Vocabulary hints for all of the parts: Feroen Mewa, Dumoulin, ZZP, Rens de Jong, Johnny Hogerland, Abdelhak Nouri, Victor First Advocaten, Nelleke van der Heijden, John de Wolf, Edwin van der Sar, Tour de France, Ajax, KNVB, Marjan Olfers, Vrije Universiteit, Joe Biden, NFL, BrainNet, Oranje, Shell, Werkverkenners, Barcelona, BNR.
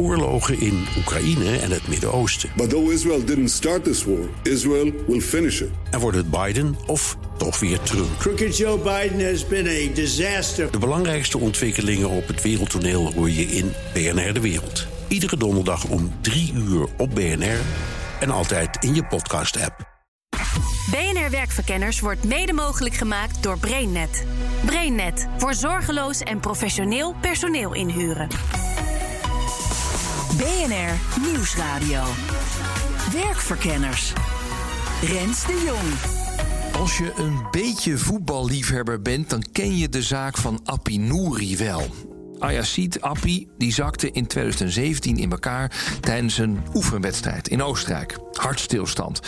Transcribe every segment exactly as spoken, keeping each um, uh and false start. oorlogen in Oekraïne en het Midden-Oosten. But though Israel didn't start this war, Israel will finish it. En wordt het Biden of toch weer Trump? Crooked Joe Biden has been a disaster. De belangrijkste ontwikkelingen op het wereldtoneel hoor je in B N R De Wereld. Iedere donderdag om drie uur op B N R en altijd in je podcast-app. B N R Werkverkenners wordt mede mogelijk gemaakt door BrainNet. BrainNet, voor zorgeloos en professioneel personeel inhuren. B N R Nieuwsradio. Werkverkenners. Rens de Jong. Als je een beetje voetballiefhebber bent, dan ken je de zaak van Abdi Nouri wel. Ayacid Abdi die zakte in twintig zeventien in elkaar tijdens een oefenwedstrijd in Oostenrijk. Hartstilstand.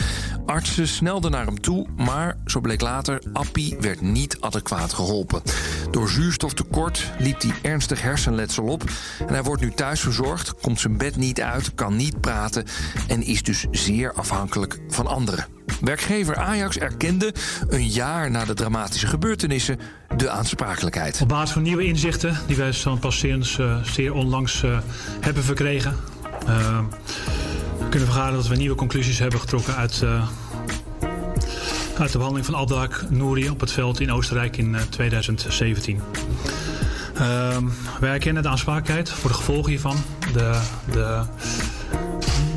Artsen snelden naar hem toe, maar, zo bleek later, Abdi werd niet adequaat geholpen. Door zuurstoftekort liep hij ernstig hersenletsel op. En hij wordt nu thuis verzorgd, komt zijn bed niet uit, kan niet praten en is dus zeer afhankelijk van anderen. Werkgever Ajax erkende, een jaar na de dramatische gebeurtenissen, de aansprakelijkheid. Op basis van nieuwe inzichten die wij dan pas sinds uh, zeer onlangs uh, hebben verkregen, Uh, kunnen we vergaderen dat we nieuwe conclusies hebben getrokken uit, uh, uit de behandeling van Abdelhak Nouri op het veld in Oostenrijk in uh, twintig zeventien. Uh, wij erkennen de aansprakelijkheid voor de gevolgen hiervan. De... de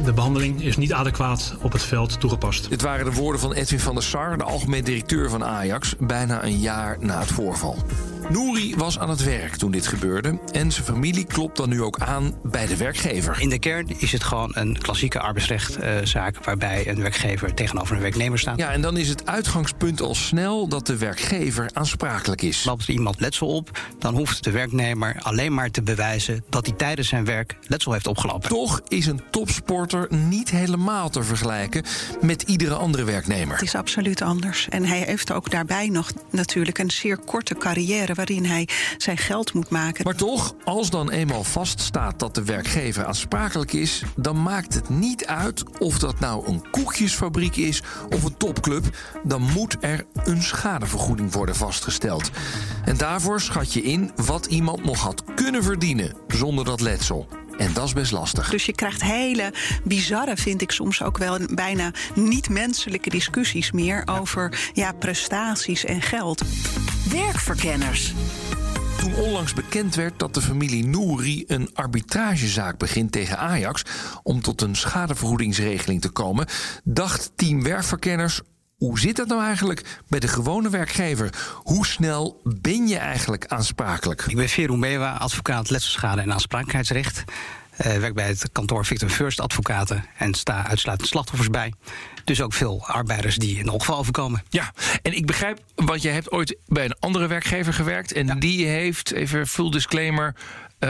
De behandeling is niet adequaat op het veld toegepast. Dit waren de woorden van Edwin van der Sar, de algemeen directeur van Ajax, bijna een jaar na het voorval. Nouri was aan het werk toen dit gebeurde en zijn familie klopt dan nu ook aan bij de werkgever. In de kern is het gewoon een klassieke arbeidsrechtzaak uh, waarbij een werkgever tegenover een werknemer staat. Ja, en dan is het uitgangspunt al snel dat de werkgever aansprakelijk is. Loopt iemand letsel op, dan hoeft de werknemer alleen maar te bewijzen dat hij tijdens zijn werk letsel heeft opgelopen. Toch is een topsporter niet helemaal te vergelijken met iedere andere werknemer. Het is absoluut anders en hij heeft ook daarbij nog natuurlijk een zeer korte carrière waarin hij zijn geld moet maken. Maar toch, als dan eenmaal vaststaat dat de werkgever aansprakelijk is, dan maakt het niet uit of dat nou een koekjesfabriek is of een topclub. Dan moet er een schadevergoeding worden vastgesteld. En daarvoor schat je in wat iemand nog had kunnen verdienen zonder dat letsel. En dat is best lastig. Dus je krijgt hele bizarre, vind ik soms ook wel, bijna niet-menselijke discussies meer over ja, prestaties en geld. Werkverkenners. Toen onlangs bekend werd dat de familie Nouri een arbitragezaak begint tegen Ajax om tot een schadevergoedingsregeling te komen, dacht team Werkverkenners: hoe zit dat nou eigenlijk bij de gewone werkgever? Hoe snel ben je eigenlijk aansprakelijk? Ik ben Feroen Mewa, advocaat letselschade en aansprakelijkheidsrecht. Ik uh, werk bij het kantoor Victor First Advocaten en sta uitsluitend slachtoffers bij. Dus ook veel arbeiders die een ongeval overkomen. Ja, en ik begrijp, want jij hebt ooit bij een andere werkgever gewerkt en ja. Die heeft, even full disclaimer, Uh,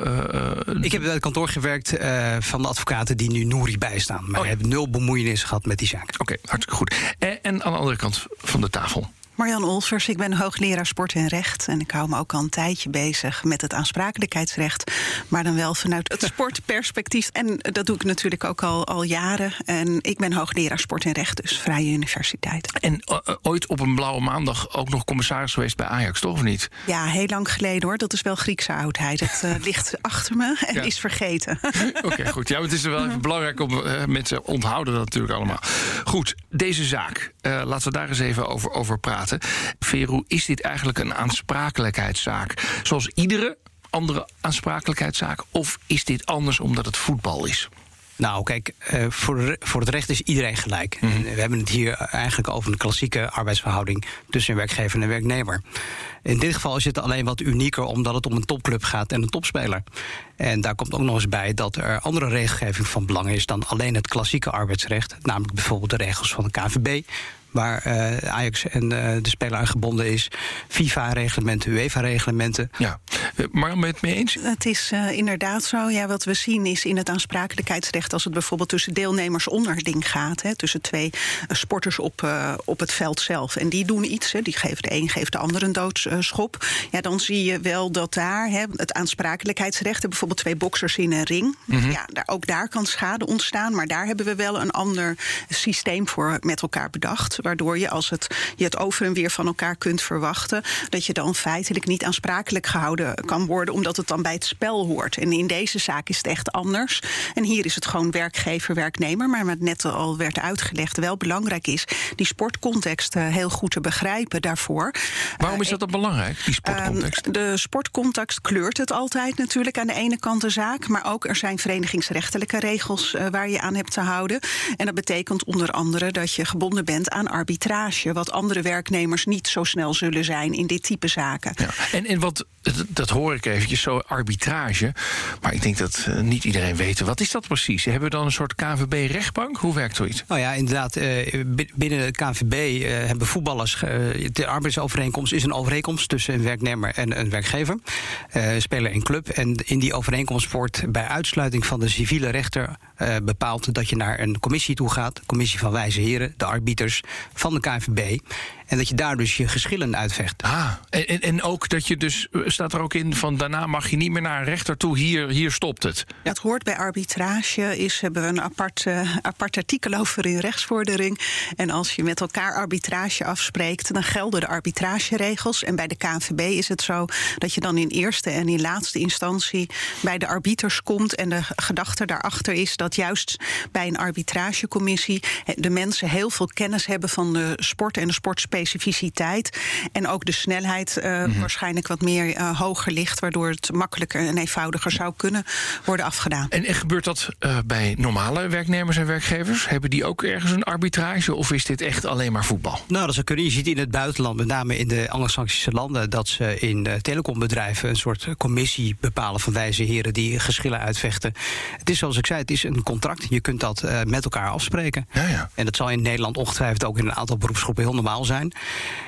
uh, ik heb bij het kantoor gewerkt uh, van de advocaten die nu Nouri bijstaan. Maar oh, hebben nul bemoeienis gehad met die zaak. Oké, okay, hartstikke goed. En, en aan de andere kant van de tafel. Marjan Olfers, ik ben hoogleraar sport en recht. En ik hou me ook al een tijdje bezig met het aansprakelijkheidsrecht. Maar dan wel vanuit het sportperspectief. En dat doe ik natuurlijk ook al, al jaren. En ik ben hoogleraar sport en recht, dus Vrije Universiteit. En uh, ooit op een blauwe maandag ook nog commissaris geweest bij Ajax, toch of niet? Ja, heel lang geleden hoor. Dat is wel Griekse oudheid. Het uh, ligt achter me en ja. is vergeten. Oké, okay, goed. Ja, het is wel even belangrijk om uh, mensen onthouden dat natuurlijk allemaal. Goed, deze zaak. Uh, laten we daar eens even over, over praten. Veru, is dit eigenlijk een aansprakelijkheidszaak? Zoals iedere andere aansprakelijkheidszaak? Of is dit anders omdat het voetbal is? Nou, kijk, voor, voor het recht is iedereen gelijk. Mm-hmm. En we hebben het hier eigenlijk over een klassieke arbeidsverhouding tussen een werkgever en een werknemer. In dit geval is het alleen wat unieker omdat het om een topclub gaat en een topspeler. En daar komt ook nog eens bij dat er andere regelgeving van belang is dan alleen het klassieke arbeidsrecht. Namelijk bijvoorbeeld de regels van de K N V B. Waar uh, Ajax en uh, de speler aan gebonden is. FIFA-reglementen, UEFA-reglementen. Ja, uh, maar ben je het mee eens? Het is uh, inderdaad zo. Ja, wat we zien is in het aansprakelijkheidsrecht, als het bijvoorbeeld tussen deelnemers onderling gaat, hè, tussen twee uh, sporters op, uh, op het veld zelf. En die doen iets. Hè, die geven de een, geeft de ander een doodschop. Ja, dan zie je wel dat daar hè, het aansprakelijkheidsrecht, bijvoorbeeld twee boksers in een ring. Mm-hmm. Ja, daar, ook daar kan schade ontstaan. Maar daar hebben we wel een ander systeem voor met elkaar bedacht. waardoor je als het, je het over en weer van elkaar kunt verwachten, dat je dan feitelijk niet aansprakelijk gehouden kan worden, omdat het dan bij het spel hoort. En in deze zaak is het echt anders. En hier is het gewoon werkgever, werknemer, maar wat net al werd uitgelegd, wel belangrijk is die sportcontext heel goed te begrijpen daarvoor. Waarom is dat dan belangrijk, die sportcontext? Uh, de sportcontext kleurt het altijd natuurlijk aan de ene kant de zaak, maar ook er zijn verenigingsrechtelijke regels uh, waar je aan hebt te houden. En dat betekent onder andere dat je gebonden bent aan arbitrage, wat andere werknemers niet zo snel zullen zijn in dit type zaken. Ja, en, en wat, dat hoor ik eventjes, zo arbitrage, maar ik denk dat uh, niet iedereen weet. Wat is dat precies? Hebben we dan een soort K N V B-rechtbank? Hoe werkt zoiets? Nou ja, inderdaad, uh, binnen de K N V B uh, hebben voetballers, uh, de arbeidsovereenkomst is een overeenkomst tussen een werknemer en een werkgever, uh, speler en club. En in die overeenkomst wordt bij uitsluiting van de civiele rechter uh, bepaald dat je naar een commissie toe gaat, commissie van wijze heren, de arbiters van de K N V B. En dat je daar dus je geschillen uitvecht. Ah, en, en ook dat je dus, staat er ook in van daarna mag je niet meer naar een rechter toe, hier, hier stopt het. Ja. Dat hoort bij arbitrage, is, hebben we een apart, uh, apart artikel over in rechtsvordering. En als je met elkaar arbitrage afspreekt, dan gelden de arbitrageregels. En bij de K N V B is het zo dat je dan in eerste en in laatste instantie bij de arbiters komt. En de gedachte daarachter is dat juist bij een arbitragecommissie de mensen heel veel kennis hebben van de sport en de sportspecialiteit. Specificiteit en ook de snelheid uh, mm-hmm. waarschijnlijk wat meer uh, hoger ligt, waardoor het makkelijker en eenvoudiger zou kunnen worden afgedaan. En, en gebeurt dat uh, bij normale werknemers en werkgevers? Hebben die ook ergens een arbitrage of is dit echt alleen maar voetbal? Nou, dat zou kunnen. Je ziet in het buitenland, met name in de Anglo-Saxische landen, dat ze in uh, telecombedrijven een soort commissie bepalen van wijze heren die geschillen uitvechten. Het is zoals ik zei, het is een contract. Je kunt dat uh, met elkaar afspreken. Ja, ja. En dat zal in Nederland ongetwijfeld ook in een aantal beroepsgroepen heel normaal zijn.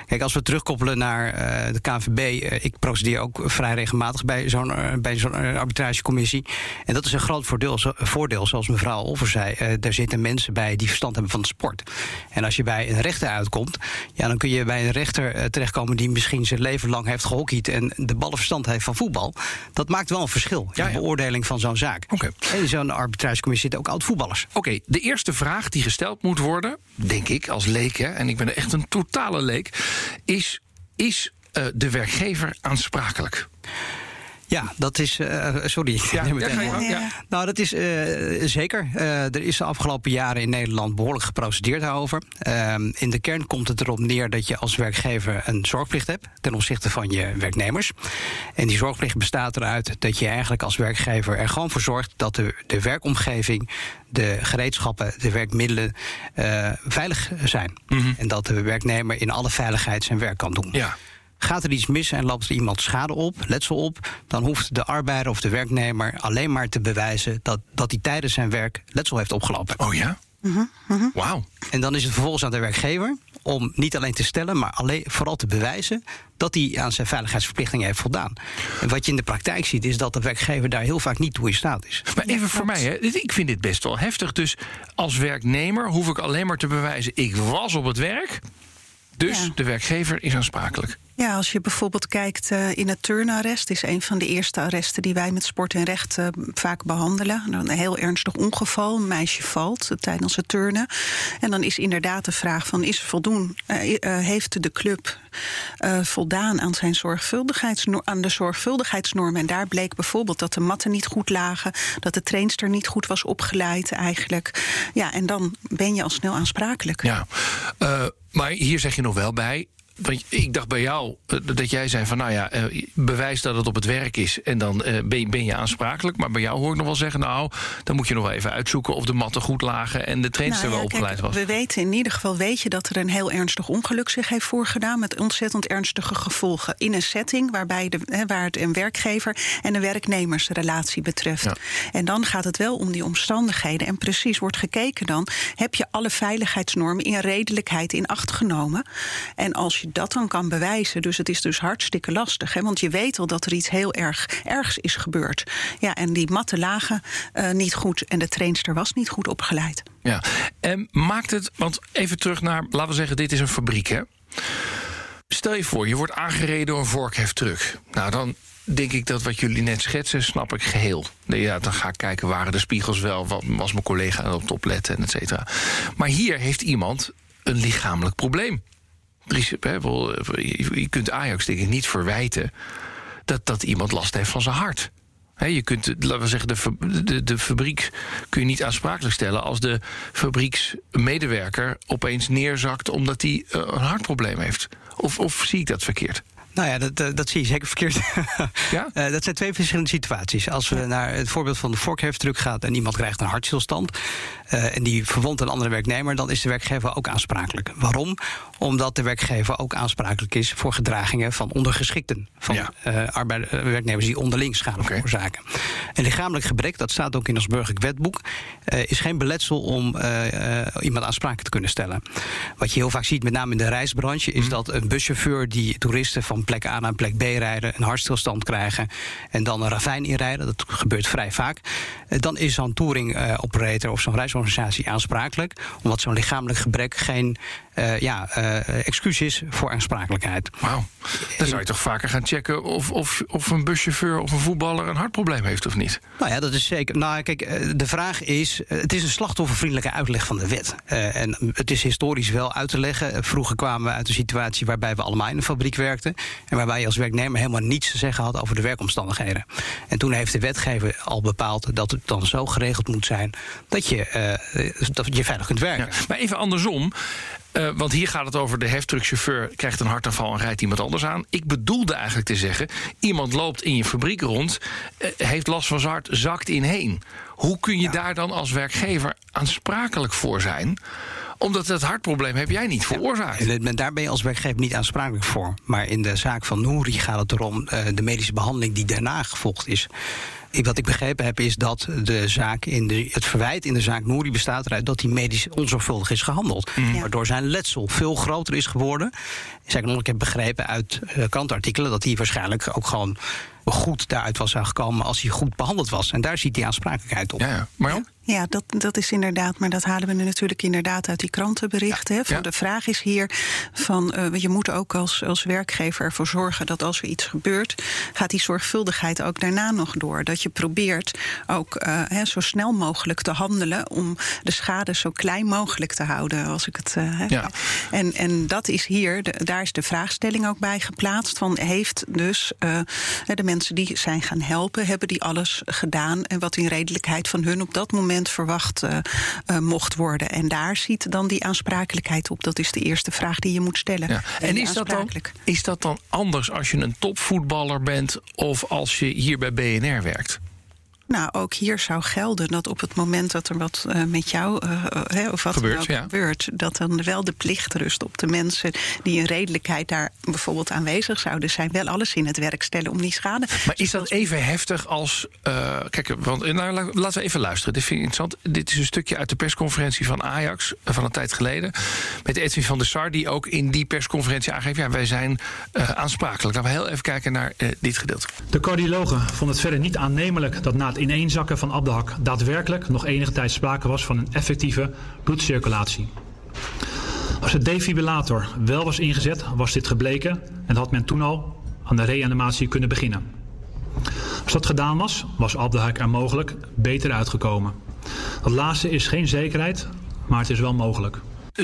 Kijk, als we terugkoppelen naar uh, de K N V B... Uh, ik procedeer ook vrij regelmatig bij zo'n, uh, bij zo'n uh, arbitragecommissie. En dat is een groot voordeel, zo, voordeel zoals mevrouw Olfers zei. Uh, daar zitten mensen bij die verstand hebben van de sport. En als je bij een rechter uitkomt, ja, dan kun je bij een rechter uh, terechtkomen die misschien zijn leven lang heeft gehockeyd en de ballen verstand heeft van voetbal. Dat maakt wel een verschil ja, in de ja. beoordeling van zo'n zaak. Okay. En in zo'n arbitragecommissie zitten ook oud-voetballers. Oké, okay, de eerste vraag die gesteld moet worden, denk ik, als leek, hè, en ik ben er echt een totaal leek, is, is uh, de werkgever aansprakelijk? Ja, dat is... Uh, sorry. Ja, nee, ja, ja, ja. Nou, dat is uh, zeker. Uh, er is de afgelopen jaren in Nederland behoorlijk geprocedeerd daarover. Uh, in de kern komt het erop neer dat je als werkgever een zorgplicht hebt ten opzichte van je werknemers. En die zorgplicht bestaat eruit dat je eigenlijk als werkgever er gewoon voor zorgt dat de, de werkomgeving, de gereedschappen, de werkmiddelen uh, veilig zijn. Mm-hmm. En dat de werknemer in alle veiligheid zijn werk kan doen. Ja. Gaat er iets mis en loopt er iemand schade op, letsel op, dan hoeft de arbeider of de werknemer alleen maar te bewijzen dat, dat hij tijdens zijn werk letsel heeft opgelopen. Oh ja? Mm-hmm, mm-hmm. Wauw. En dan is het vervolgens aan de werkgever om niet alleen te stellen, maar alleen, vooral te bewijzen dat hij aan zijn veiligheidsverplichting heeft voldaan. En wat je in de praktijk ziet, is dat de werkgever daar heel vaak niet toe in staat is. Maar even voor mij, hè, ik vind dit best wel heftig. Dus als werknemer hoef ik alleen maar te bewijzen, ik was op het werk, dus ja. de werkgever is aansprakelijk. Ja, als je bijvoorbeeld kijkt uh, in het turnarrest, is een van de eerste arresten die wij met sport en recht uh, vaak behandelen. Een heel ernstig ongeval, een meisje valt uh, tijdens het turnen. En dan is inderdaad de vraag van, is voldoen, uh, uh, heeft de club uh, voldaan aan, zijn zorgvuldigheidsno- aan de zorgvuldigheidsnormen? En daar bleek bijvoorbeeld dat de matten niet goed lagen, dat de trainster niet goed was opgeleid eigenlijk. Ja, en dan ben je al snel aansprakelijk. Ja, uh, maar hier zeg je nog wel bij, want ik dacht bij jou dat jij zei van, nou ja, bewijs dat het op het werk is en dan ben je aansprakelijk. Maar bij jou hoor ik nog wel zeggen, nou, dan moet je nog wel even uitzoeken of de matten goed lagen en de trainster nou ja, wel opgeleid was. We weten in ieder geval, weet je dat er een heel ernstig ongeluk zich heeft voorgedaan met ontzettend ernstige gevolgen in een setting waarbij de, he, waar het een werkgever en de werknemersrelatie betreft. Ja. En dan gaat het wel om die omstandigheden en precies wordt gekeken dan, heb je alle veiligheidsnormen in redelijkheid in acht genomen? En als je dat dan kan bewijzen. Dus het is dus hartstikke lastig. Hè? Want je weet al dat er iets heel erg ergs is gebeurd. Ja, en die matten lagen uh, niet goed. En de trainster was niet goed opgeleid. Ja, en maakt het, want even terug naar, laten we zeggen, dit is een fabriek, hè? Stel je voor, je wordt aangereden door een vorkheftruck. Nou, dan denk ik dat wat jullie net schetsen, snap ik geheel. Ja, dan ga ik kijken, waren de spiegels wel, was mijn collega aan het opletten, et cetera. Maar hier heeft iemand een lichamelijk probleem. Je kunt Ajax denk ik niet verwijten dat, dat iemand last heeft van zijn hart. Je kunt, laten we zeggen, de, de, de fabriek kun je niet aansprakelijk stellen als de fabrieksmedewerker opeens neerzakt omdat hij een hartprobleem heeft. Of, of zie ik dat verkeerd? Nou ja, dat, dat zie je zeker verkeerd. Ja? uh, dat zijn twee verschillende situaties. Als we naar het voorbeeld van de vorkheftruck gaan en iemand krijgt een hartstilstand uh, en die verwondt een andere werknemer, dan is de werkgever ook aansprakelijk. Waarom? Omdat de werkgever ook aansprakelijk is voor gedragingen van ondergeschikten. Van ja. uh, arbeid, uh, werknemers die onderling schade okay. veroorzaken. Een lichamelijk gebrek, dat staat ook in ons burgerlijk wetboek, uh, is geen beletsel om uh, uh, iemand aansprakelijk te kunnen stellen. Wat je heel vaak ziet, met name in de reisbranche, is mm. dat een buschauffeur die toeristen van plek A naar plek B rijden, een hartstilstand krijgen en dan een ravijn inrijden, dat gebeurt vrij vaak, dan is zo'n touring-operator of zo'n reisorganisatie aansprakelijk, omdat zo'n lichamelijk gebrek geen uh, ja, uh, excuus is voor aansprakelijkheid. Wauw, dan zou je toch vaker gaan checken of, of, of een buschauffeur of een voetballer een hartprobleem heeft of niet? Nou ja, dat is zeker. Nou kijk, de vraag is, het is een slachtoffervriendelijke uitleg van de wet. Uh, en het is historisch wel uit te leggen. Vroeger kwamen we uit een situatie waarbij we allemaal in een fabriek werkten en waarbij je als werknemer helemaal niets te zeggen had over de werkomstandigheden. En toen heeft de wetgever al bepaald dat het dan zo geregeld moet zijn dat je, uh, dat je veilig kunt werken. Ja, maar even andersom, uh, want hier gaat het over de heftruckchauffeur krijgt een hartaanval en rijdt iemand anders aan. Ik bedoelde eigenlijk te zeggen, iemand loopt in je fabriek rond, uh, heeft last van zijn hart, zakt inheen. Hoe kun je ja. daar dan als werkgever aansprakelijk voor zijn? Omdat dat hartprobleem heb jij niet veroorzaakt. Ja, en daar ben je als werkgever niet aansprakelijk voor. Maar in de zaak van Nouri gaat het erom uh, de medische behandeling die daarna gevolgd is. Ik, wat ik begrepen heb is dat de zaak in de, het verwijt in de zaak Nouri bestaat eruit dat hij medisch onzorgvuldig is gehandeld. Mm. Ja. Waardoor zijn letsel veel groter is geworden. Zeker, ik heb begrepen uit uh, krantartikelen dat hij waarschijnlijk ook gewoon goed daaruit was aangekomen als hij goed behandeld was. En daar ziet die aansprakelijkheid op. Ja, ja. Marjan? Ja, dat, dat is inderdaad, maar dat halen we natuurlijk inderdaad uit die krantenberichten. Ja, hè, van ja. De vraag is hier van, uh, je moet ook als, als werkgever ervoor zorgen dat als er iets gebeurt, gaat die zorgvuldigheid ook daarna nog door. Dat je probeert ook uh, hè, zo snel mogelijk te handelen om de schade zo klein mogelijk te houden. Als ik het, uh, ja. en, en dat is hier, de, daar is de vraagstelling ook bij geplaatst van, heeft dus uh, de mensen die zijn gaan helpen, hebben die alles gedaan en wat in redelijkheid van hun op dat moment verwacht uh, uh, mocht worden. En daar ziet dan die aansprakelijkheid op. Dat is de eerste vraag die je moet stellen. Ja. En, en is, dat dan, is dat dan anders als je een topvoetballer bent of als je hier bij B N R werkt? Nou, ook hier zou gelden dat op het moment dat er wat uh, met jou uh, hey, of wat gebeurt, ja. gebeurt, dat dan wel de plicht rust op de mensen die in redelijkheid daar bijvoorbeeld aanwezig zouden zijn, wel alles in het werk stellen om die schade. Maar is dat even heftig als uh, kijk, want nou, laten we even luisteren. Dit vind ik interessant. Dit is een stukje uit de persconferentie van Ajax van een tijd geleden met Edwin van der Sar, die ook in die persconferentie aangeeft, ja, wij zijn uh, aansprakelijk. Laten we heel even kijken naar uh, dit gedeelte. De cardiologen vonden het verder niet aannemelijk dat na het ineenzakken van Abdelhak daadwerkelijk nog enige tijd sprake was van een effectieve bloedcirculatie. Als de defibrillator wel was ingezet, was dit gebleken en had men toen al aan de reanimatie kunnen beginnen. Als dat gedaan was, was Abdelhak er mogelijk beter uitgekomen. Dat laatste is geen zekerheid, maar het is wel mogelijk.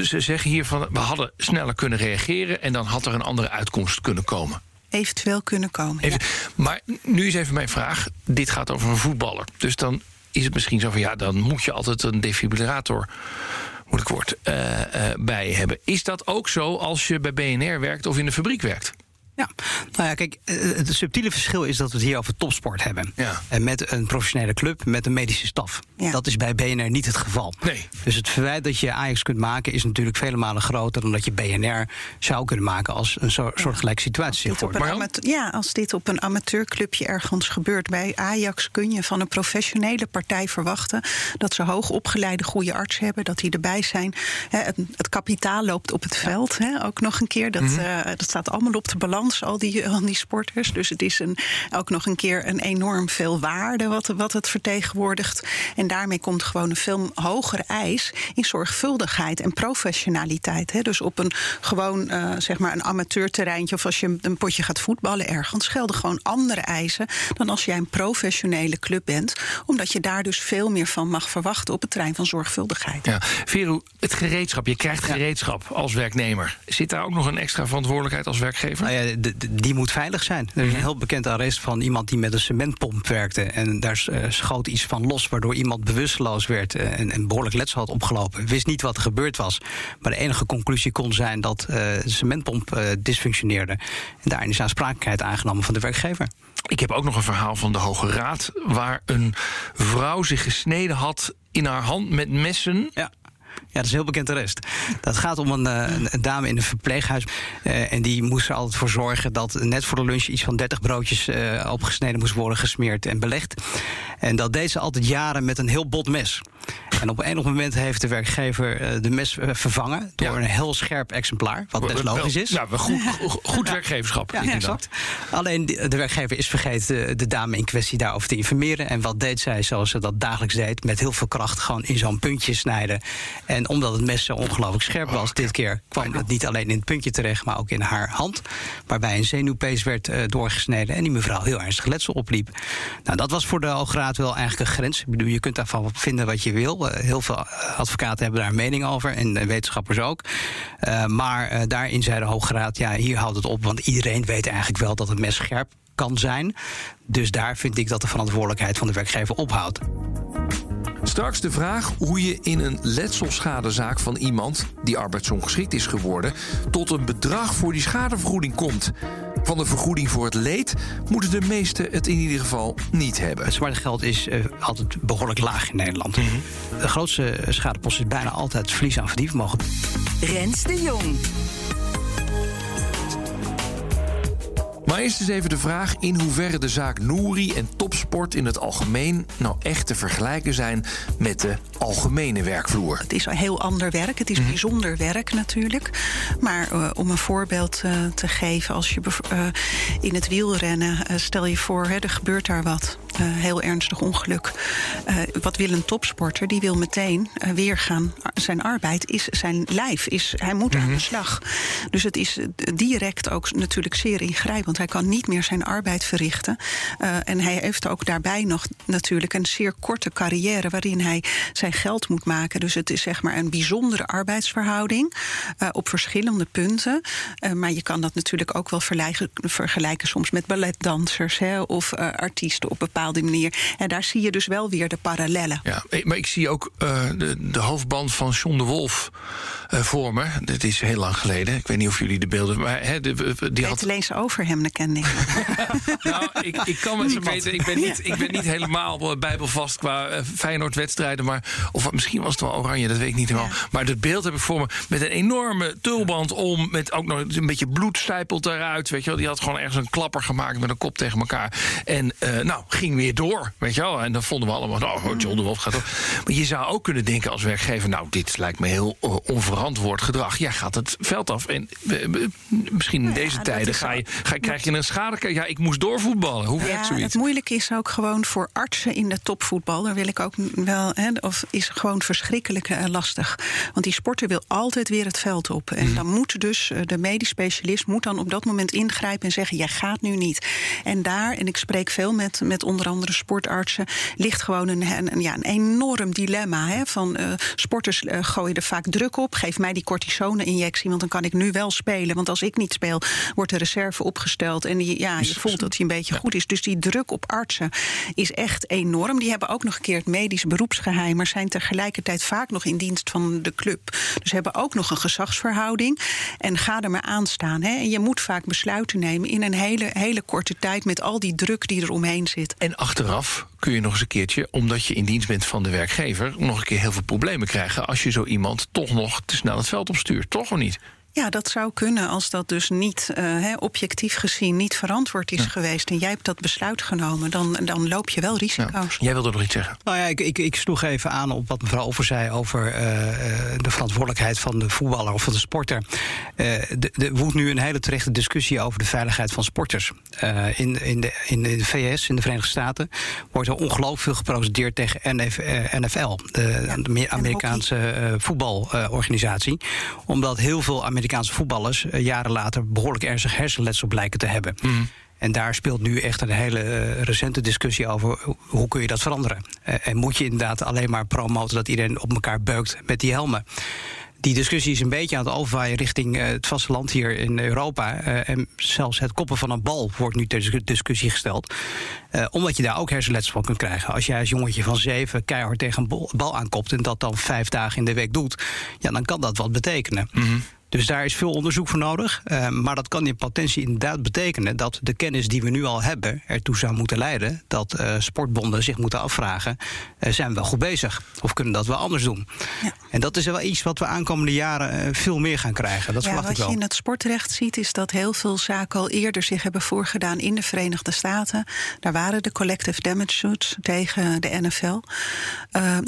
Ze zeggen hier van, we hadden sneller kunnen reageren en dan had er een andere uitkomst kunnen komen. Eventueel kunnen komen. Even, ja. Maar nu is even mijn vraag. Dit gaat over een voetballer. Dus dan is het misschien zo van, ja, dan moet je altijd een defibrillator, moeilijk woord, uh, uh, bij je hebben. Is dat ook zo als je bij B N R werkt of in de fabriek werkt? Ja, nou ja, kijk, het subtiele verschil is dat we het hier over topsport hebben. Ja. En met een professionele club, met een medische staf. Ja. Dat is bij B N R niet het geval. Nee. Dus het verwijt dat je Ajax kunt maken is natuurlijk vele malen groter dan dat je B N R zou kunnen maken als een zo- ja. soortgelijke situatie. Als amateur, ja, als dit op een amateurclubje ergens gebeurt bij Ajax, kun je van een professionele partij verwachten dat ze hoogopgeleide goede artsen hebben, dat die erbij zijn. He, het, het kapitaal loopt op het ja. veld, he, ook nog een keer. Dat, mm-hmm. uh, dat staat allemaal op de balans. Al die, al die sporters. Dus het is een, ook nog een keer een enorm veel waarde wat, wat het vertegenwoordigt. En daarmee komt gewoon een veel hogere eis in zorgvuldigheid en professionaliteit. Hè. Dus op een gewoon uh, zeg maar een amateurterreintje of als je een potje gaat voetballen ergens, gelden gewoon andere eisen dan als jij een professionele club bent. Omdat je daar dus veel meer van mag verwachten op het terrein van zorgvuldigheid. Ja. Veru, het gereedschap, je krijgt gereedschap als werknemer. Zit daar ook nog een extra verantwoordelijkheid als werkgever? Nou ja, de, de, die moet veilig zijn. Er is een heel bekend arrest van iemand die met een cementpomp werkte. En daar uh, schoot iets van los, waardoor iemand bewusteloos werd uh, en, en behoorlijk letsel had opgelopen. Wist niet wat er gebeurd was. Maar de enige conclusie kon zijn dat uh, de cementpomp uh, dysfunctioneerde. En daarin is aansprakelijkheid aangenomen van de werkgever. Ik heb ook nog een verhaal van de Hoge Raad, waar een vrouw zich gesneden had in haar hand met messen. Ja. Ja, dat is heel bekend arrest. Dat gaat om een, een, een dame in een verpleeghuis. Uh, en die moest er altijd voor zorgen dat net voor de lunch iets van dertig broodjes uh, opgesneden moest worden, gesmeerd en belegd. En dat deed ze altijd jaren met een heel bot mes. En op enig moment heeft de werkgever uh, de mes vervangen door ja. een heel scherp exemplaar. Wat best logisch is. Ja, goed, goed ja. werkgeverschap. Ja, exact. Alleen de werkgever is vergeten de dame in kwestie daarover te informeren. En wat deed zij zoals ze dat dagelijks deed? Met heel veel kracht gewoon in zo'n puntje snijden. En omdat het mes zo ongelooflijk scherp was dit keer, kwam het niet alleen in het puntje terecht, maar ook in haar hand. Waarbij een zenuwpees werd uh, doorgesneden en die mevrouw heel ernstig letsel opliep. Nou, dat was voor de Hoge Raad wel eigenlijk een grens. Ik bedoel, je kunt daarvan vinden wat je wil. Uh, heel veel advocaten hebben daar een mening over en uh, wetenschappers ook. Uh, maar uh, daarin zei de Hoge Raad, ja, hier houdt het op, want iedereen weet eigenlijk wel dat het mes scherp kan zijn. Dus daar vind ik dat de verantwoordelijkheid van de werkgever ophoudt. Straks de vraag hoe je in een letselschadezaak van iemand die arbeidsongeschikt is geworden tot een bedrag voor die schadevergoeding komt. Van de vergoeding voor het leed moeten de meesten het in ieder geval niet hebben. Het zwarte geld is uh, altijd behoorlijk laag in Nederland. Mm-hmm. De grootste schadepost is bijna altijd verlies aan verdienvermogen. Rens de Jong. Maar eerst eens even de vraag in hoeverre de zaak Nouri en topsport in het algemeen nou echt te vergelijken zijn met de algemene werkvloer. Het is een heel ander werk, het is mm-hmm. bijzonder werk natuurlijk. Maar uh, om een voorbeeld uh, te geven, als je bev- uh, in het wielrennen, uh, stel je voor, hè, er gebeurt daar wat. Uh, heel ernstig ongeluk. Uh, wat wil een topsporter? Die wil meteen uh, weer gaan. Zijn arbeid is zijn lijf. Is, hij moet mm-hmm. aan de slag. Dus het is direct ook natuurlijk zeer ingrijpend. Want hij kan niet meer zijn arbeid verrichten. Uh, en hij heeft ook daarbij nog natuurlijk een zeer korte carrière waarin hij zijn geld moet maken. Dus het is zeg maar een bijzondere arbeidsverhouding uh, op verschillende punten. Uh, maar je kan dat natuurlijk ook wel vergelijken, vergelijken soms met balletdansers, hè, of uh, artiesten op bepaalde manier. En daar zie je dus wel weer de parallellen. Ja, maar ik zie ook uh, de, de hoofdband van John de Wolf uh, voor me. Dat is heel lang geleden. Ik weet niet of jullie de beelden... Maar, hè, de, die ik had... weet alleen over hem, dat ken ik. Nou, ik, ik kan me niet weten. Ik ben niet, ik ben niet helemaal bijbelvast qua uh, Feyenoord-wedstrijden. Maar, of misschien was het wel Oranje, dat weet ik niet helemaal. Ja. Maar dat beeld heb ik voor me met een enorme tulband om. Met ook nog een beetje bloed stijpelt daaruit. Weet je wel. Die had gewoon ergens een klapper gemaakt met een kop tegen elkaar. En uh, nou, ging weer door, weet je wel. En dan vonden we allemaal, nou, John de Wolf gaat door. Maar je zou ook kunnen denken als werkgever, nou, dit lijkt me heel onverantwoord gedrag. Jij gaat het veld af en uh, uh, misschien in ja, deze ja, tijden ga je, ga, krijg je een schade. Ja, ik moest doorvoetballen. Hoe werkt ja, zoiets? Het moeilijke is ook gewoon voor artsen in de topvoetbal. Daar wil ik ook wel, hè, of is gewoon verschrikkelijk uh, lastig. Want die sporter wil altijd weer het veld op. En mm. dan moet dus, uh, de medisch specialist moet dan op dat moment ingrijpen en zeggen, jij gaat nu niet. En daar, en ik spreek veel met, met onder andere sportartsen, ligt gewoon een, een, ja, een enorm dilemma. Hè? Van uh, sporters uh, gooien er vaak druk op. Geef mij die cortisone-injectie, want dan kan ik nu wel spelen. Want als ik niet speel, wordt de reserve opgesteld. En die, ja, je voelt dat hij een beetje ja. goed is. Dus die druk op artsen is echt enorm. Die hebben ook nog een keer het medisch beroepsgeheim, maar zijn tegelijkertijd vaak nog in dienst van de club. Dus hebben ook nog een gezagsverhouding. En ga er maar aan staan. Hè? En je moet vaak besluiten nemen in een hele, hele korte tijd met al die druk die er omheen zit. En achteraf kun je nog eens een keertje, omdat je in dienst bent van de werkgever, nog een keer heel veel problemen krijgen als je zo iemand toch nog te snel het veld opstuurt, toch of niet? Ja, dat zou kunnen als dat dus niet, uh, objectief gezien niet verantwoord is ja. geweest en jij hebt dat besluit genomen, dan, dan loop je wel risico's. Ja. Jij wilde nog iets zeggen? Nou ja, ik, ik, ik sloeg even aan op wat mevrouw Olfers zei over uh, de verantwoordelijkheid van de voetballer of van de sporter. Er uh, woedt nu een hele terechte discussie over de veiligheid van sporters. Uh, in, in, de, in de V S, in de Verenigde Staten, wordt er ongelooflijk veel geprotesteerd tegen N F L, de, ja, de Amerikaanse uh, voetbalorganisatie, uh, omdat heel veel Amerikaanse Amerikaanse voetballers uh, jaren later behoorlijk ernstig hersenletsel blijken te hebben. Mm. En daar speelt nu echt een hele uh, recente discussie over hoe kun je dat veranderen. Uh, en moet je inderdaad alleen maar promoten dat iedereen op elkaar beukt met die helmen. Die discussie is een beetje aan het overwaaien richting uh, het vasteland hier in Europa. Uh, en zelfs het koppen van een bal wordt nu ter discussie gesteld. Uh, omdat je daar ook hersenletsel van kunt krijgen. Als jij als jongetje van zeven keihard tegen een bal aankopt en dat dan vijf dagen in de week doet, ja, dan kan dat wat betekenen. Mm-hmm. Dus daar is veel onderzoek voor nodig. Uh, maar dat kan in potentie inderdaad betekenen dat de kennis die we nu al hebben ertoe zou moeten leiden dat uh, sportbonden zich moeten afvragen, uh, zijn we wel goed bezig? Of kunnen we dat wel anders doen? Ja. En dat is wel iets wat we aankomende jaren uh, veel meer gaan krijgen. Dat ja, verwacht ik wel. Wat je in het sportrecht ziet is dat heel veel zaken al eerder zich hebben voorgedaan in de Verenigde Staten. Daar waren de collective damage suits tegen de N F L. Uh,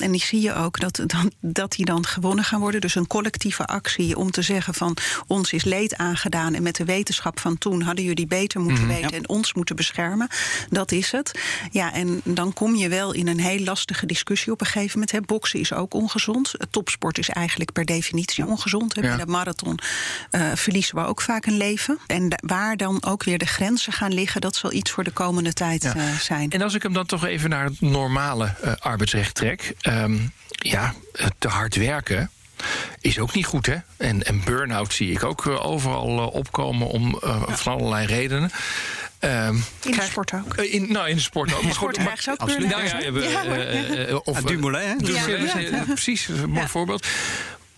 en die zie je ook dat, dat, dat die dan gewonnen gaan worden. Dus een collectieve actie om te zeggen van ons is leed aangedaan en met de wetenschap van toen hadden jullie beter moeten mm-hmm, weten ja. en ons moeten beschermen. Dat is het. Ja, en dan kom je wel in een heel lastige discussie op een gegeven moment. Hè. Boksen is ook ongezond. Topsport is eigenlijk per definitie ongezond. Hè. Ja. Bij de marathon uh, verliezen we ook vaak een leven. En da- waar dan ook weer de grenzen gaan liggen, dat zal iets voor de komende tijd ja. uh, zijn. En als ik hem dan toch even naar het normale uh, arbeidsrecht trek. Um, ja, te hard werken is ook niet goed, hè? En, en burn-out zie ik ook uh, overal uh, opkomen om uh, ja. van allerlei redenen. Uh, in de sport ook. Uh, in, nou, in de sport ook. In de sport krijg je ook burn-out. Nou, ja, hebben, uh, uh, of, uh, Dumoulin, hè? Dumoulin, ja. Ja. Precies, een mooi ja. voorbeeld.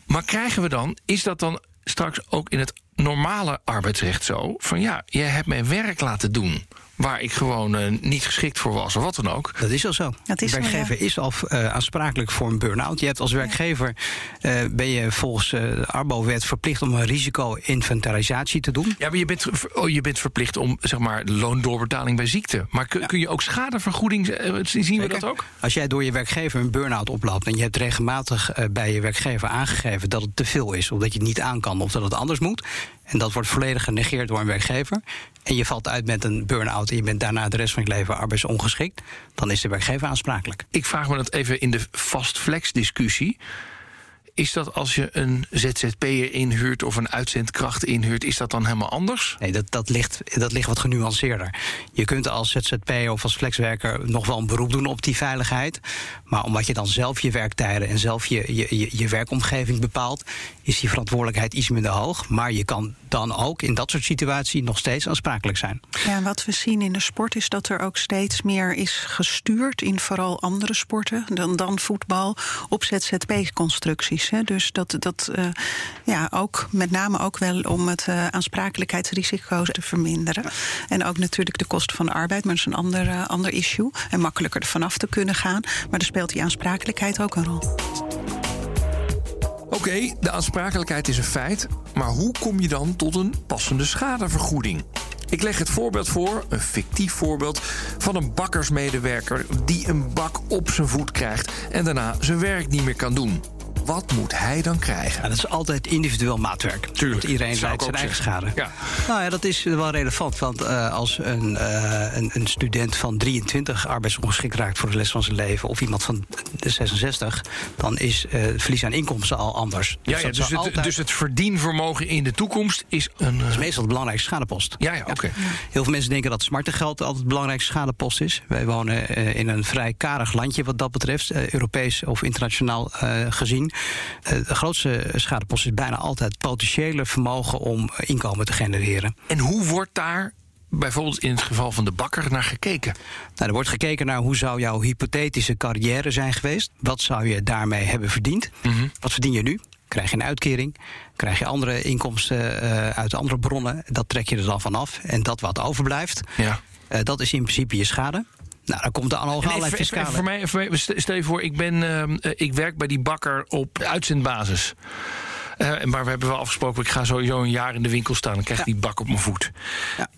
Maar krijgen we dan, is dat dan straks ook in het normale arbeidsrecht zo? Van ja, jij hebt mijn werk laten doen waar ik gewoon uh, niet geschikt voor was, of wat dan ook. Dat is al zo. Dat is de werkgever ja. is al uh, aansprakelijk voor een burn-out. Je hebt als werkgever, uh, ben je volgens uh, de Arbo-wet verplicht om een risico-inventarisatie te doen. Ja, maar je bent, oh, je bent verplicht om, zeg maar, loondoorbetaling bij ziekte. Maar kun, ja. kun je ook schadevergoeding, uh, zien Zeker. We dat ook? Als jij door je werkgever een burn-out oploopt en je hebt regelmatig uh, bij je werkgever aangegeven dat het te veel is, of dat je het niet aan kan, of dat het anders moet, en dat wordt volledig genegeerd door een werkgever, en je valt uit met een burn-out en je bent daarna de rest van je leven arbeidsongeschikt, dan is de werkgever aansprakelijk. Ik vraag me dat even in de fast-flex-discussie. Is dat als je een Z Z P'er inhuurt of een uitzendkracht inhuurt, is dat dan helemaal anders? Nee, dat, dat, ligt, dat ligt wat genuanceerder. Je kunt als Z Z P'er of als flexwerker nog wel een beroep doen op die veiligheid. Maar omdat je dan zelf je werktijden en zelf je, je, je, je werkomgeving bepaalt, is die verantwoordelijkheid iets minder hoog. Maar je kan dan ook in dat soort situaties nog steeds aansprakelijk zijn. Ja, wat we zien in de sport is dat er ook steeds meer is gestuurd in vooral andere sporten dan, dan voetbal op Z Z P-constructies. Dus dat, dat uh, ja, ook met name ook wel om het uh, aansprakelijkheidsrisico's te verminderen. En ook natuurlijk de kosten van de arbeid, maar dat is een ander, uh, ander issue. En makkelijker er vanaf te kunnen gaan. Maar daar speelt die aansprakelijkheid ook een rol. Oké, okay, de aansprakelijkheid is een feit. Maar hoe kom je dan tot een passende schadevergoeding? Ik leg het voorbeeld voor, een fictief voorbeeld, van een bakkersmedewerker die een bak op zijn voet krijgt en daarna zijn werk niet meer kan doen. Wat moet hij dan krijgen? Ja, dat is altijd individueel maatwerk. Tuurlijk. Want iedereen leidt zijn eigen schade. Ja. Nou ja, dat is wel relevant. Want uh, als een, uh, een, een student van drieëntwintig arbeidsongeschikt raakt voor de rest van zijn leven, of iemand van zesenzestig, dan is uh, het verlies aan inkomsten al anders. Dus, ja, ja, dus, het, altijd... dus het verdienvermogen in de toekomst is een. Uh... Dat is meestal de belangrijkste schadepost. Ja, ja, oké. Okay. Ja. Heel veel mensen denken dat smartengeld altijd de belangrijkste schadepost is. Wij wonen uh, in een vrij karig landje wat dat betreft, uh, Europees of internationaal uh, gezien. De grootste schadepost is bijna altijd potentiële vermogen om inkomen te genereren. En hoe wordt daar bijvoorbeeld in het geval van de bakker naar gekeken? Nou, er wordt gekeken naar hoe zou jouw hypothetische carrière zijn geweest. Wat zou je daarmee hebben verdiend? Mm-hmm. Wat verdien je nu? Krijg je een uitkering? Krijg je andere inkomsten uit andere bronnen? Dat trek je er dan vanaf. En dat wat overblijft, ja. dat is in principe je schade. Nou, dan komt er al allerlei fiscale. Voor mij, voor mij, stel je voor, ik, ben, uh, ik werk bij die bakker op uitzendbasis. Uh, maar we hebben wel afgesproken, ik ga sowieso een jaar in de winkel staan. Dan krijg ik ja. die bak op mijn voet.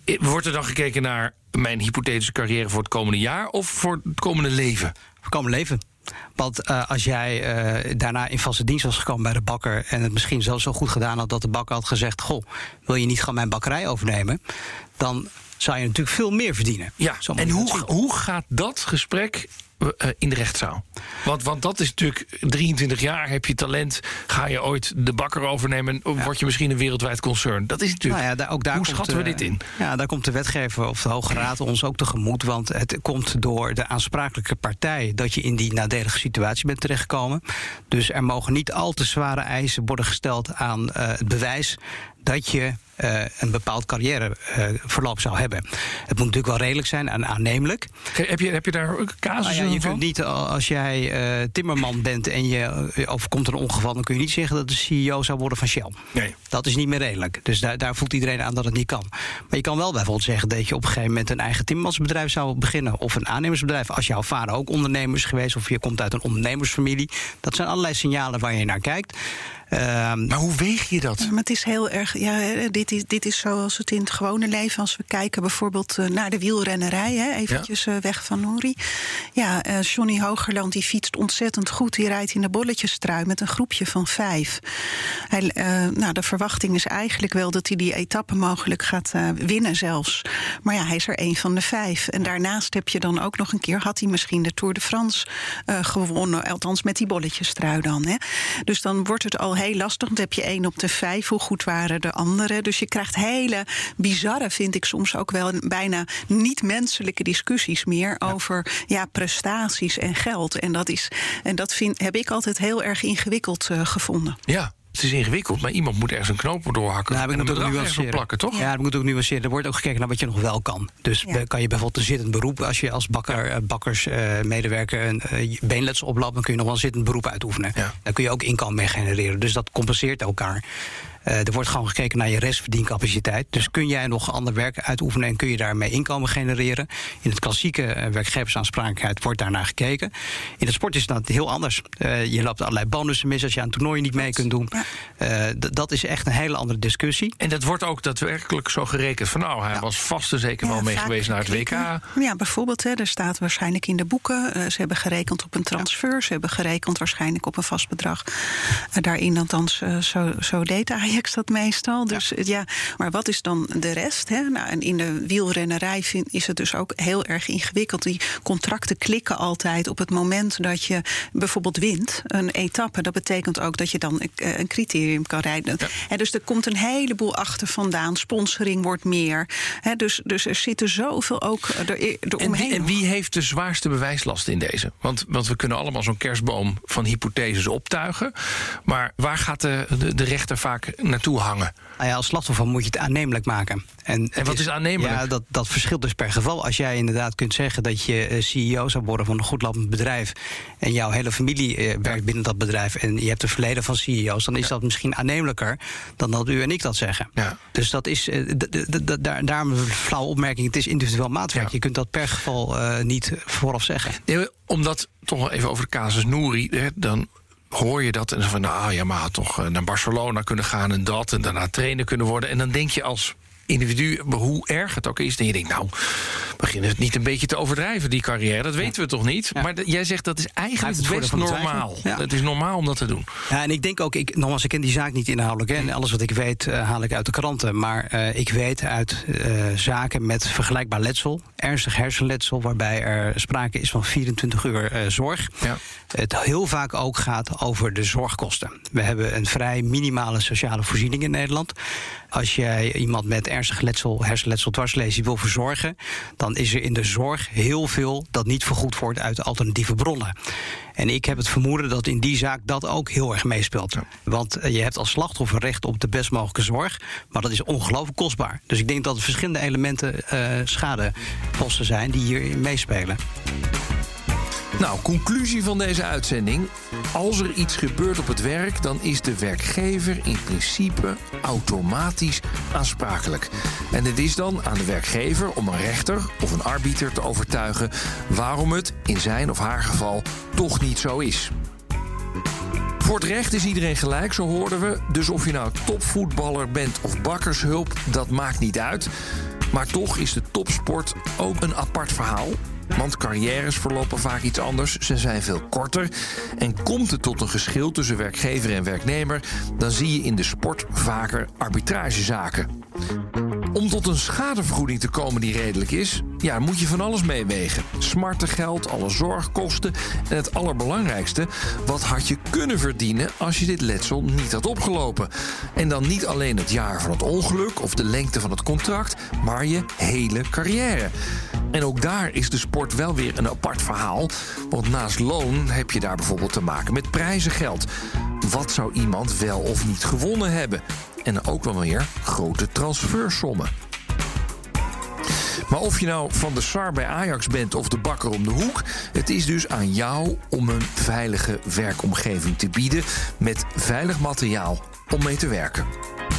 Ja. Wordt er dan gekeken naar mijn hypothetische carrière voor het komende jaar of voor het komende leven? Voor het komende leven. Want uh, als jij uh, daarna in vaste dienst was gekomen bij de bakker en het misschien zelfs zo goed gedaan had dat de bakker had gezegd, goh, wil je niet gewoon mijn bakkerij overnemen? Dan zou je natuurlijk veel meer verdienen. Ja, en hoe, hoe gaat dat gesprek uh, in de rechtszaal? Want, want dat is natuurlijk, drieëntwintig jaar, heb je talent, ga je ooit de bakker overnemen, ja. word je misschien een wereldwijd concern. Dat is natuurlijk, nou ja, daar, ook daar hoe komt, schatten we dit in? Ja, daar komt de wetgever of de Hoge Raad ons ook tegemoet, want het komt door de aansprakelijke partij dat je in die nadelige situatie bent terechtgekomen. Dus er mogen niet al te zware eisen worden gesteld aan uh, het bewijs dat je uh, een bepaald carrièreverloop uh, zou hebben. Het moet natuurlijk wel redelijk zijn en aannemelijk. Heb je, heb je daar casussen ah, ja, je van? Kunt niet, als jij uh, timmerman bent en je of komt er een ongeval, dan kun je niet zeggen dat de C E O zou worden van Shell. Nee. Dat is niet meer redelijk. Dus daar, daar voelt iedereen aan dat het niet kan. Maar je kan wel bijvoorbeeld zeggen dat je op een gegeven moment een eigen timmermansbedrijf zou beginnen, of een aannemersbedrijf. Als jouw vader ook ondernemer is geweest, of je komt uit een ondernemersfamilie. Dat zijn allerlei signalen waar je naar kijkt. Uh, maar hoe weeg je dat? Maar het is heel erg. Ja, dit, is, dit is zoals het in het gewone leven. Als we kijken bijvoorbeeld naar de wielrennerij. Hè, eventjes ja. weg van Nouri. Ja, uh, Johnny Hogerland die fietst ontzettend goed. Die rijdt in de bolletjestrui met een groepje van vijf. Hij, uh, nou, de verwachting is eigenlijk wel dat hij die etappe mogelijk gaat uh, winnen zelfs. Maar ja, hij is er één van de vijf. En daarnaast heb je dan ook nog een keer, had hij misschien de Tour de France uh, gewonnen. Althans met die bolletjestrui dan. Hè. Dus dan wordt het al heel lastig, want heb je één op de vijf. Hoe goed waren de anderen? Dus je krijgt hele bizarre, vind ik soms ook wel, bijna niet-menselijke discussies meer ja. over ja, prestaties en geld. En dat, is, en dat vind, heb ik altijd heel erg ingewikkeld uh, gevonden. Ja. Het is ingewikkeld, maar iemand moet ergens een knoop doorhakken. Nou, en een bedrag ergens op plakken, toch? Ja, dat moet ook nuanceren. Er wordt ook gekeken naar wat je nog wel kan. Dus ja. kan je bijvoorbeeld een zittend beroep, als je als bakker, ja. bakkersmedewerker uh, een uh, beenletsel oploopt, dan kun je nog wel een zittend beroep uitoefenen. Ja. Dan kun je ook inkomen mee genereren. Dus dat compenseert elkaar. Uh, er wordt gewoon gekeken naar je restverdiencapaciteit. Dus kun jij nog ander werk uitoefenen en kun je daarmee inkomen genereren? In het klassieke uh, werkgeversaansprakelijkheid wordt daarnaar gekeken. In de sport is dat heel anders. Uh, je loopt allerlei bonussen mis als je aan toernooien niet mee kunt doen. Uh, d- dat is echt een hele andere discussie. En dat wordt ook daadwerkelijk zo gerekend van nou, hij ja. was vast en zeker ja, wel mee geweest naar het W K. Ja, bijvoorbeeld, hè, er staat waarschijnlijk in de boeken. Uh, ze hebben gerekend op een transfer. Ja. Ze hebben gerekend waarschijnlijk op een vast bedrag. Uh, daarin althans, uh, zo, zo deed hij dat meestal. Dus ja. ja, maar wat is dan de rest? Hè? Nou, en in de wielrennerij vind, is het dus ook heel erg ingewikkeld. Die contracten klikken altijd op het moment dat je bijvoorbeeld wint een etappe. Dat betekent ook dat je dan een, een criterium kan rijden. Ja. En dus er komt een heleboel achter vandaan. Sponsoring wordt meer. Hè? Dus, dus er zitten zoveel ook er, er omheen. En, en wie heeft de zwaarste bewijslast in deze? Want, want we kunnen allemaal zo'n kerstboom van hypotheses optuigen. Maar waar gaat de, de, de rechter vaak naartoe hangen? Nou ja, als slachtoffer moet je het aannemelijk maken. En, en wat is, is aannemelijk? Ja, dat, dat verschilt dus per geval. Als jij inderdaad kunt zeggen dat je C E O zou worden van een goedlopend bedrijf en jouw hele familie eh, werkt ja. binnen dat bedrijf en je hebt een verleden van C E O's, dan is ja. dat misschien aannemelijker dan dat u en ik dat zeggen. Ja. Dus dat is, eh, d- d- d- daar, daarom een flauwe opmerking, het is individueel maatwerk. Ja. Je kunt dat per geval eh, niet vooraf zeggen. Nee, omdat, toch wel even over de casus Nouri, hè, dan hoor je dat en dan van, nou ja, maar had toch naar Barcelona kunnen gaan en dat, en daarna trainer kunnen worden. En dan denk je als individu, hoe erg het ook is, en je denkt, nou, beginnen het niet een beetje te overdrijven, die carrière, dat weten we toch niet? Ja. Maar d- jij zegt, dat is eigenlijk het best normaal. Ja. Het is normaal om dat te doen. Ja, en ik denk ook, ik, nogmaals, ik ken die zaak niet inhoudelijk, hè, en alles wat ik weet uh, haal ik uit de kranten, maar uh, ik weet uit uh, zaken met vergelijkbaar letsel, ernstig hersenletsel, waarbij er sprake is van vierentwintig uur uh, zorg. Ja. Het heel vaak ook gaat over de zorgkosten. We hebben een vrij minimale sociale voorziening in Nederland. Als jij iemand met ernstig letsel, hersenletsel, dwarslesie wil verzorgen, dan is er in de zorg heel veel dat niet vergoed wordt uit alternatieve bronnen. En ik heb het vermoeden dat in die zaak dat ook heel erg meespeelt. Ja. Want je hebt als slachtoffer recht op de best mogelijke zorg, maar dat is ongelooflijk kostbaar. Dus ik denk dat er verschillende elementen uh, schadekosten zijn die hier meespelen. Nou, conclusie van deze uitzending. Als er iets gebeurt op het werk, dan is de werkgever in principe automatisch aansprakelijk. En het is dan aan de werkgever om een rechter of een arbiter te overtuigen waarom het in zijn of haar geval toch niet zo is. Voor het recht is iedereen gelijk, zo hoorden we. Dus of je nou topvoetballer bent of bakkershulp, dat maakt niet uit. Maar toch is de topsport ook een apart verhaal. Want carrières verlopen vaak iets anders, ze zijn veel korter. En komt het tot een geschil tussen werkgever en werknemer, dan zie je in de sport vaker arbitragezaken. Om tot een schadevergoeding te komen die redelijk is, ja, moet je van alles meewegen. Smartengeld, alle zorgkosten en het allerbelangrijkste, wat had je kunnen verdienen als je dit letsel niet had opgelopen? En dan niet alleen het jaar van het ongeluk of de lengte van het contract, maar je hele carrière. En ook daar is de sport wel weer een apart verhaal, want naast loon heb je daar bijvoorbeeld te maken met prijzengeld. Wat zou iemand wel of niet gewonnen hebben? En ook wel weer grote transfersommen. Maar of je nou Van der Sar bij Ajax bent of de bakker om de hoek, het is dus aan jou om een veilige werkomgeving te bieden met veilig materiaal om mee te werken.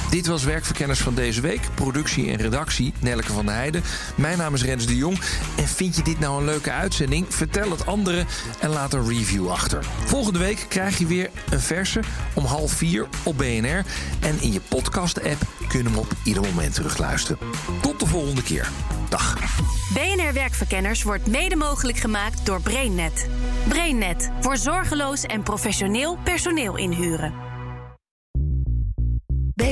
Dit was Werkverkenners van deze week. Productie en redactie, Nelleke van der Heijden. Mijn naam is Rens de Jong. En vind je dit nou een leuke uitzending? Vertel het anderen en laat een review achter. Volgende week krijg je weer een verse om half vier op B N R. En in je podcast-app kun je hem op ieder moment terugluisteren. Tot de volgende keer. Dag. B N R Werkverkenners wordt mede mogelijk gemaakt door BrainNet. BrainNet, voor zorgeloos en professioneel personeel inhuren. Bij